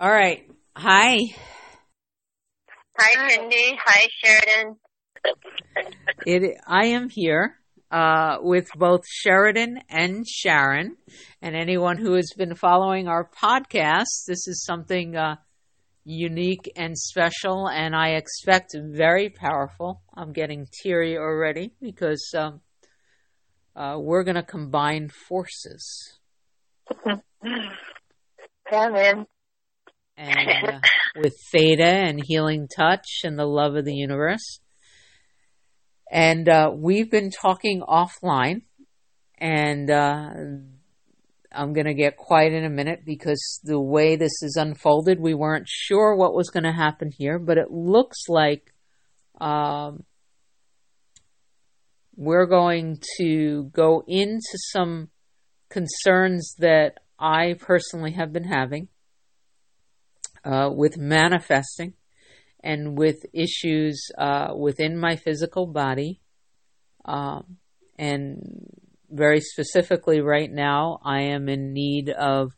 All right. Hi. Hi, Cindy. Hi, Sheridan. I am here with both Sheridan and Sharon. And anyone who has been following our podcast, this is something unique and special, and I expect very powerful. I'm getting teary already because we're going to combine forces. Amen. And with Theta and Healing Touch and the love of the universe. And we've been talking offline, and I'm going to get quiet in a minute because the way this is unfolded, we weren't sure what was going to happen here, but it looks like we're going to go into some concerns that I personally have been having with manifesting and with issues within my physical body. And very specifically right now, I am in need of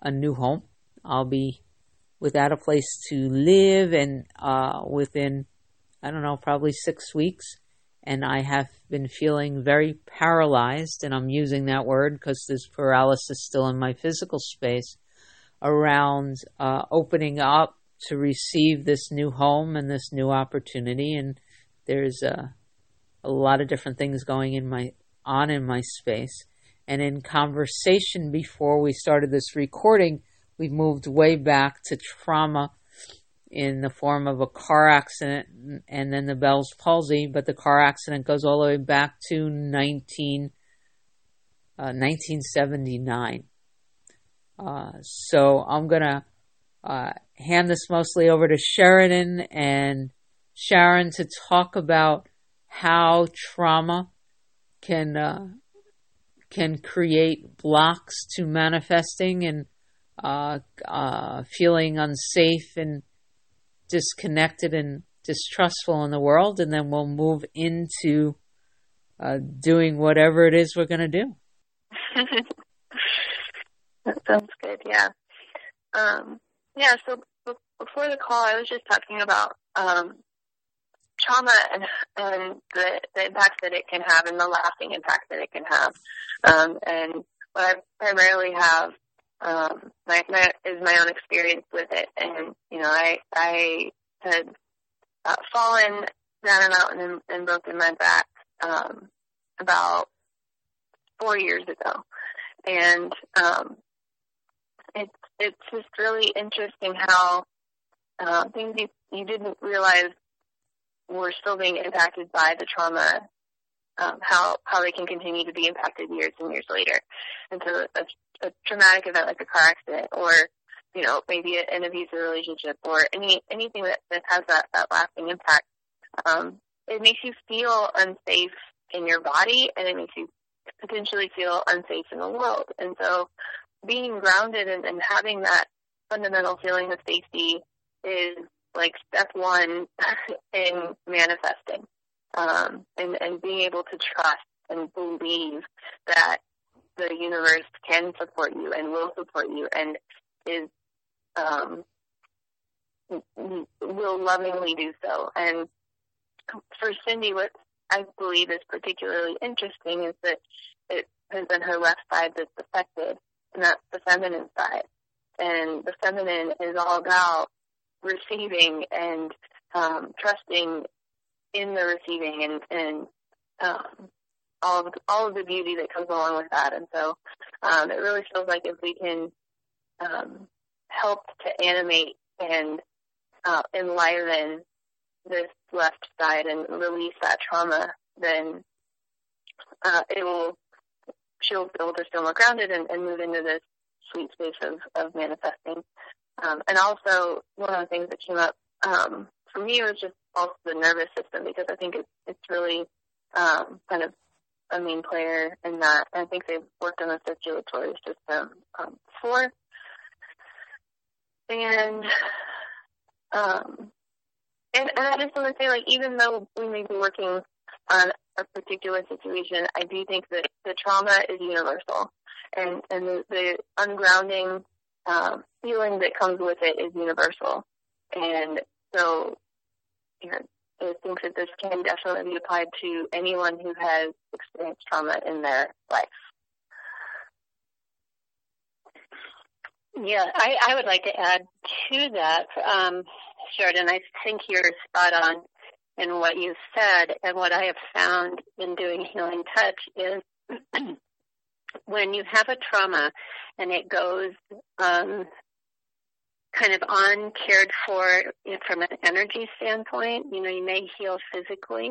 a new home. I'll be without a place to live and within, I don't know, probably 6 weeks. And I have been feeling very paralyzed, and I'm using that word because there's paralysis still in my physical space around opening up to receive this new home and this new opportunity. And there's a lot of different things going on in my space. And in conversation before we started this recording, we moved way back to trauma in the form of a car accident and then the Bell's palsy, but the car accident goes all the way back to 1979. So I'm going to hand this mostly over to Sheridan and Sharon to talk about how trauma can create blocks to manifesting and feeling unsafe and disconnected and distrustful in the world, and then we'll move into doing whatever it is we're going to do. That sounds good, yeah. So before the call, I was just talking about trauma and the impact that it can have and the lasting impact that it can have. And what I primarily have is my own experience with it. And, you know, I had fallen down a mountain and broken my back about 4 years ago. And it's just really interesting how things you didn't realize were still being impacted by the trauma, how they can continue to be impacted years and years later. And so a traumatic event like a car accident or, you know, maybe an abusive relationship or anything that has that lasting impact, it makes you feel unsafe in your body, and it makes you potentially feel unsafe in the world. And so being grounded and having that fundamental feeling of safety is like step one in manifesting, and being able to trust and believe that the universe can support you and will support you and will lovingly do so. And for Cindy, what I believe is particularly interesting is that it has been her left side that's affected, and that's the feminine side. And the feminine is all about receiving and trusting in the receiving and all of the beauty that comes along with that. And so it really feels like if we can help to animate and enliven this left side and release that trauma, then she'll be able to feel more grounded and move into this sweet space of manifesting. And also, one of the things that came up for me was just also the nervous system, because I think it's really kind of a main player in that. I think they've worked on the circulatory system before. And I just want to say, like, even though we may be working on a particular situation, I do think that the trauma is universal. And the ungrounding healing that comes with it is universal. And so, you know, I think that this can definitely be applied to anyone who has experienced trauma in their life. Yeah, I would like to add to that, Sheridan, I think you're spot on in what you said. And what I have found in doing Healing Touch is when you have a trauma and it goes kind of uncared for from an energy standpoint, you know, you may heal physically,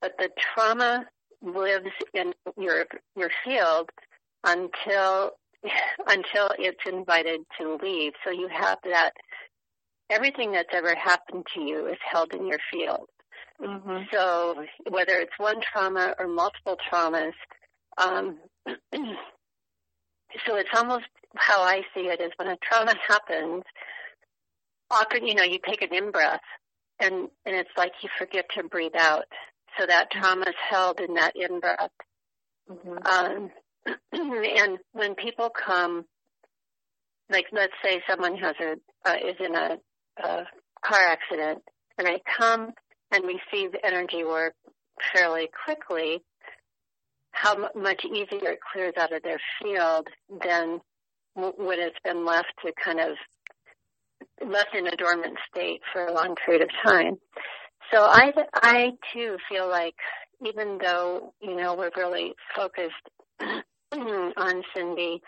but the trauma lives in your field until it's invited to leave. So you have that, everything that's ever happened to you is held in your field. Mm-hmm. So whether it's one trauma or multiple traumas, so it's almost how I see it is when a trauma happens, often, you know, you take an in-breath and it's like you forget to breathe out. So that trauma is held in that in-breath. Mm-hmm. And when people come, like let's say someone has is in a car accident, and they come and receive energy work fairly quickly, how much easier it clears out of their field than when it's been left to kind of left in a dormant state for a long period of time. So I too feel like even though, you know, we're really focused on Cindy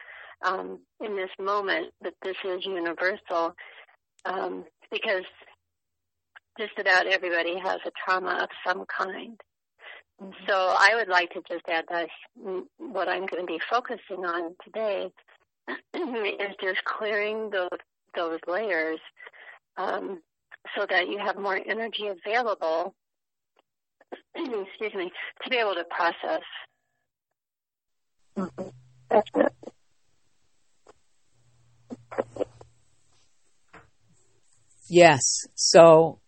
in this moment, that this is universal, because just about everybody has a trauma of some kind. Mm-hmm. So I would like to just add that what I'm going to be focusing on today is just clearing those layers so that you have more energy available, excuse me, to be able to process. Mm-hmm. That's it. Yes. So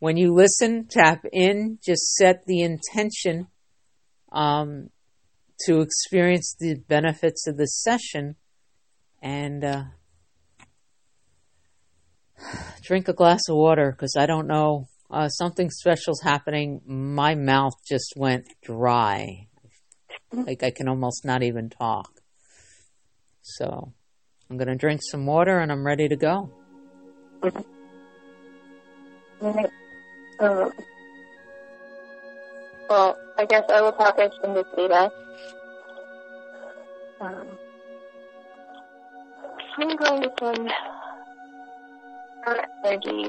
when you listen, tap in, just set the intention to experience the benefits of the session, and drink a glass of water, because I don't know, something special's happening. My mouth just went dry. Like I can almost not even talk. So I'm going to drink some water and I'm ready to go. Well, I guess I will talk in this data. I'm going to send our energy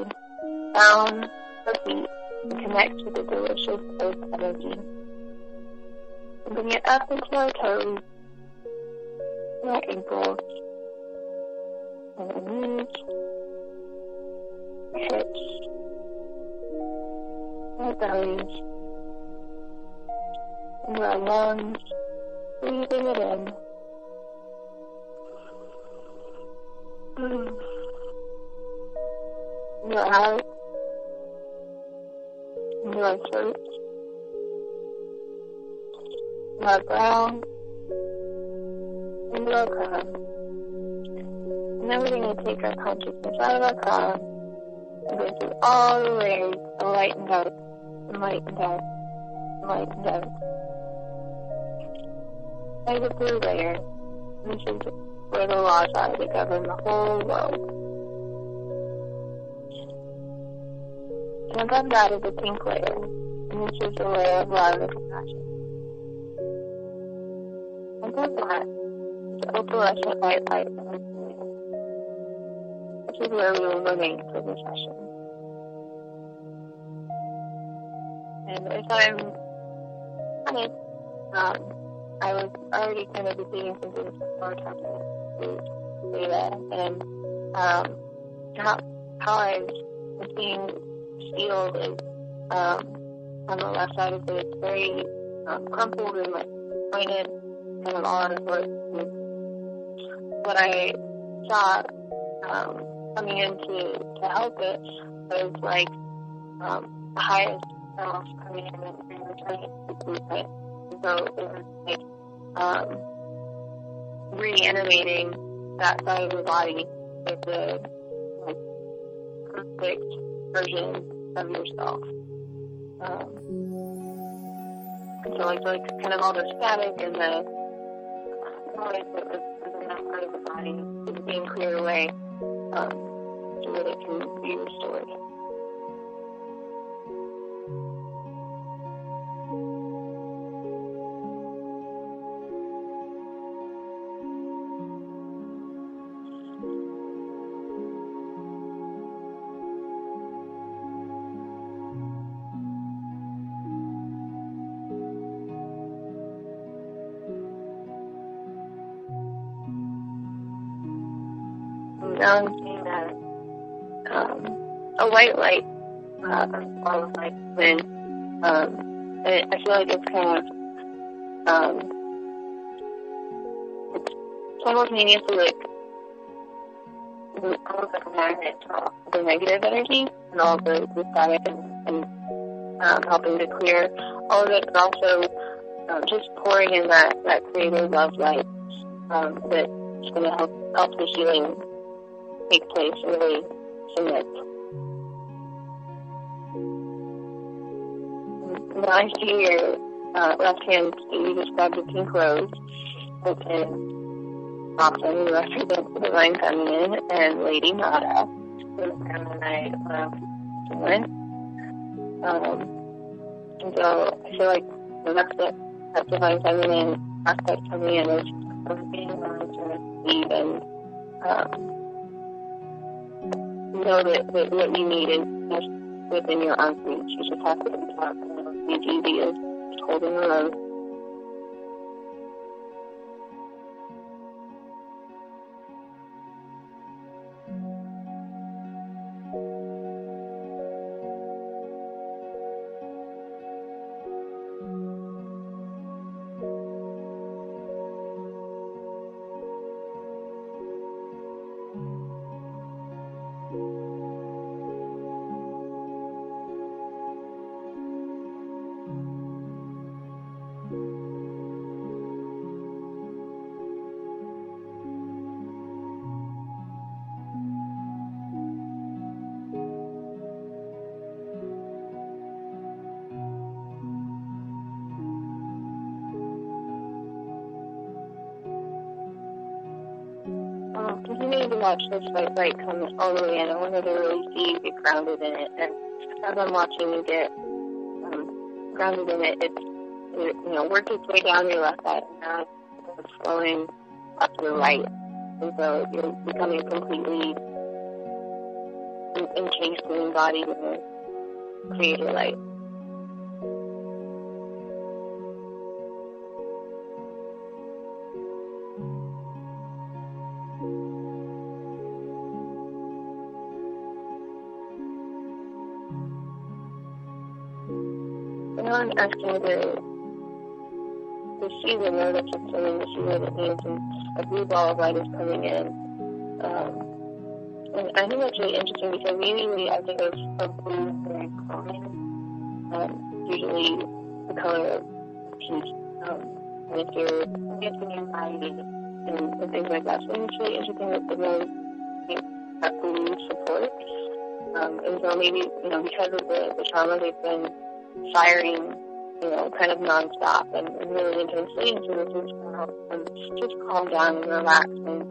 down the feet and connect to the delicious earth energy. Bring it up into our toes, our ankles, our knees, our hips, our bellies, and our lungs, breathing it in. And your eyes, and your throat, your brow, and your crown. And then we're going to take our consciousness out of our crown and go through all the layers and lighten up, and lighten up, and lighten up. Like the blue layer, which is where the laws are that govern the whole world. And above that is the pink layer, and which is the layer of love and compassion. Above that, the opalescent white light of the moon, which is where we will remain for the session. And if I'm honest, I was already kind of beginning to do this before talking to Theta, and how I was being healed is on the left side of it, it's very crumpled and like pointed. Kind of all out of work. What I saw coming in to help it was like the highest self coming in and returning to the blueprint. So it was like reanimating that side of your body with the perfect version of yourself. So like kind of all the static and the noise that was in that part of the body is being cleared away, so that it can be restored. Now I'm seeing that a white light follows my wind. I feel like it's kind of it's simultaneously like almost like a magnet to all the negative energy and all the static and helping to clear all of it, but also just pouring in that creative love light that's going to help the healing take place and really submit. Now I see your left hand that you just grabbed with pink rose, which is often represents the divine feminine and Lady Nada, who I love doing. And so I feel like that divine feminine aspect coming in is being willing to receive and know that what you need is just within your arm's reach. You just have to be confident. It's easy as holding the road. Continue to watch this white light come all the way in. I wanted to really see you get grounded in it. And as I'm watching you get grounded in it, it worked its way down your left side, and now it's flowing up your right. And so you're becoming completely encased and embodied in the creator light. I'm asking to see the know that you're feeling, to see what it means, and a blue ball of light is coming in. And I think that's really interesting because usually I think of blue as very calming, usually the color of peace, and if you're against anxiety and things like that. So it's really interesting that the nose gives that blue support. And so maybe, because of the trauma they've been firing, kind of nonstop and really intensely, and so this is going to help them just calm down and relax and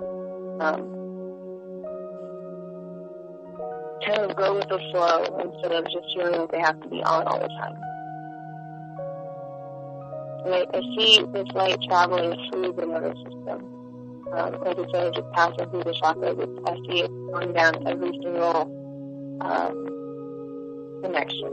kind of go with the flow instead of just feeling like they have to be on all the time. And I see this light traveling through the nervous system. Like I said, just passing through the chakras. I see it going down every single connection.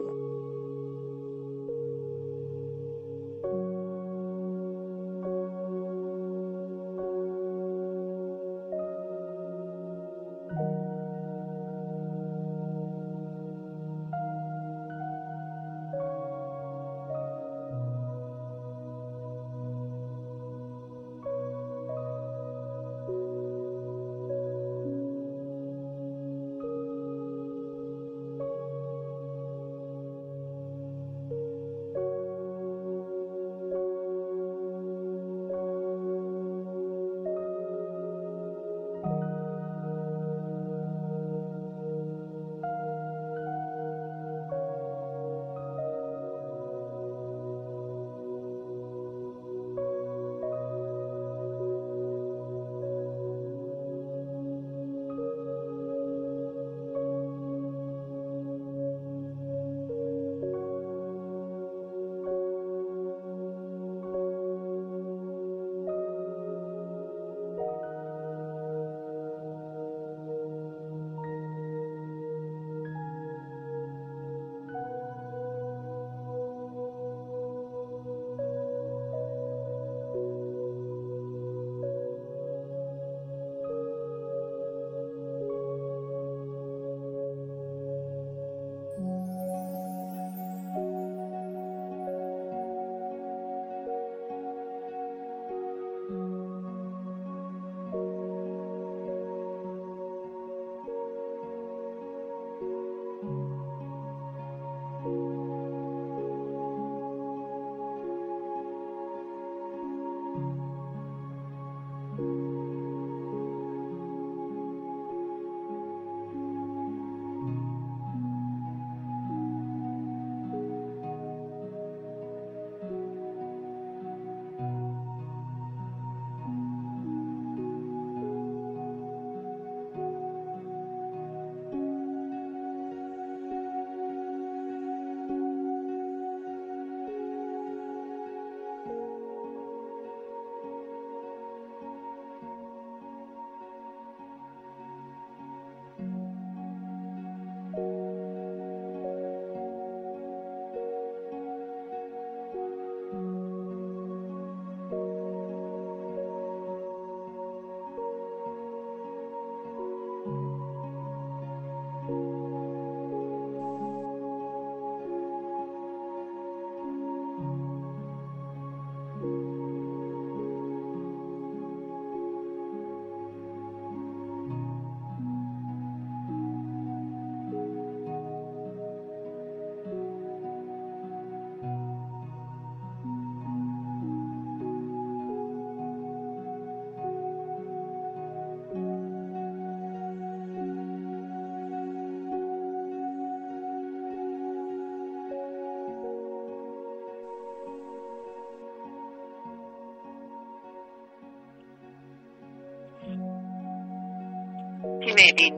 You may be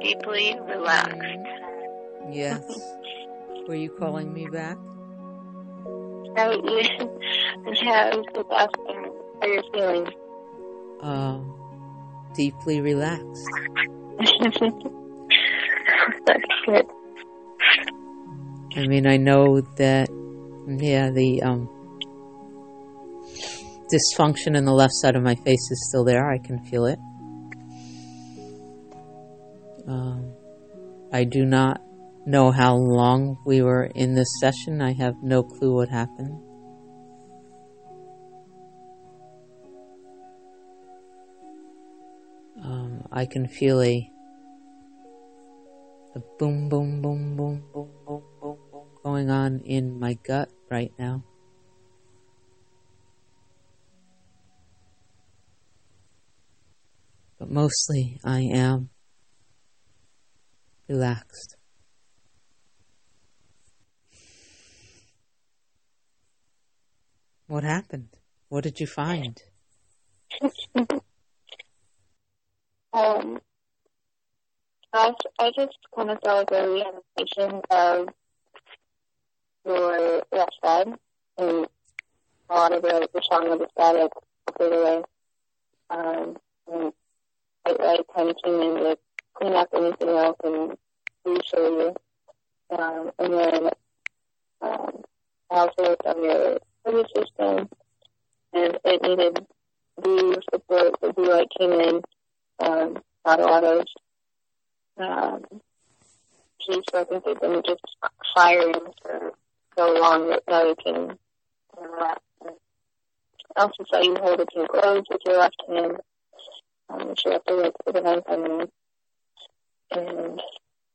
deeply relaxed. Yes. Were you calling me back? How are you feeling? Deeply relaxed. That's good. I mean, I know that, the dysfunction in the left side of my face is still there. I can feel it. I do not know how long we were in this session. I have no clue what happened. I can feel a boom, boom, boom, boom, boom, boom, boom, boom going on in my gut right now. But mostly I am relaxed. What happened? What did you find? I just kind of saw the reanimation of your left side and a lot of the strong of the side of the way. And I kind of came in to clean up anything else and reassure you. And then I also worked on your nervous system, and it needed the support. The blue light came in. Not a lot of peace. I think they've been just firing for so long that now you can relax. I also saw you hold a few gloves with your left hand. She left her with the knife on, and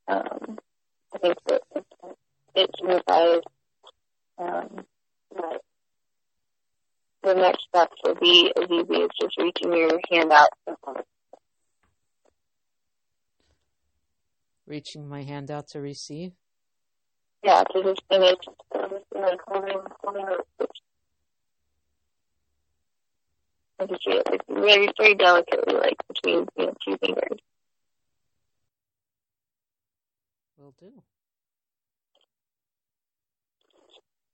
I think that it signifies that the next steps will be as easy as just reaching your hand out. Reaching my hand out to receive? Yeah, to just finish. I can see it very delicately, between two fingers. Will do.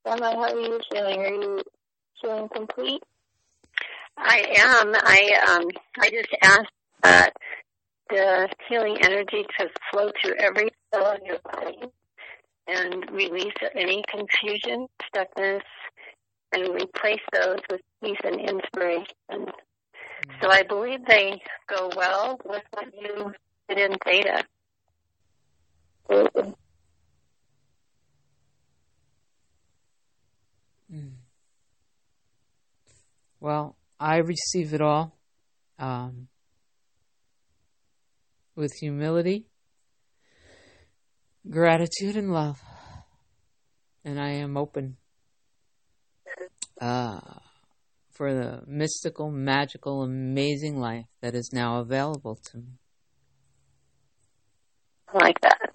Emma, how are you feeling? Are you feeling complete? I am. I just asked that the healing energy to flow through every cell in your body and release any confusion, stuckness, and replace those with peace and inspiration. Mm-hmm. So I believe they go well with what you did in Theta. Mm-hmm. Well, I receive it all with humility, gratitude, and love. And I am open for the mystical, magical, amazing life that is now available to me. I like that.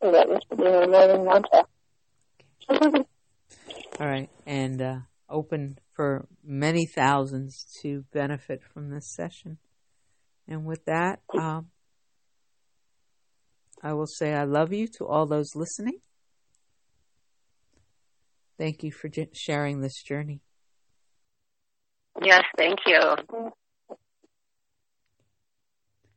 So that must be a loving mantra. All right. And open for many thousands to benefit from this session. And with that, I will say I love you to all those listening. Thank you for sharing this journey. Yes, thank you.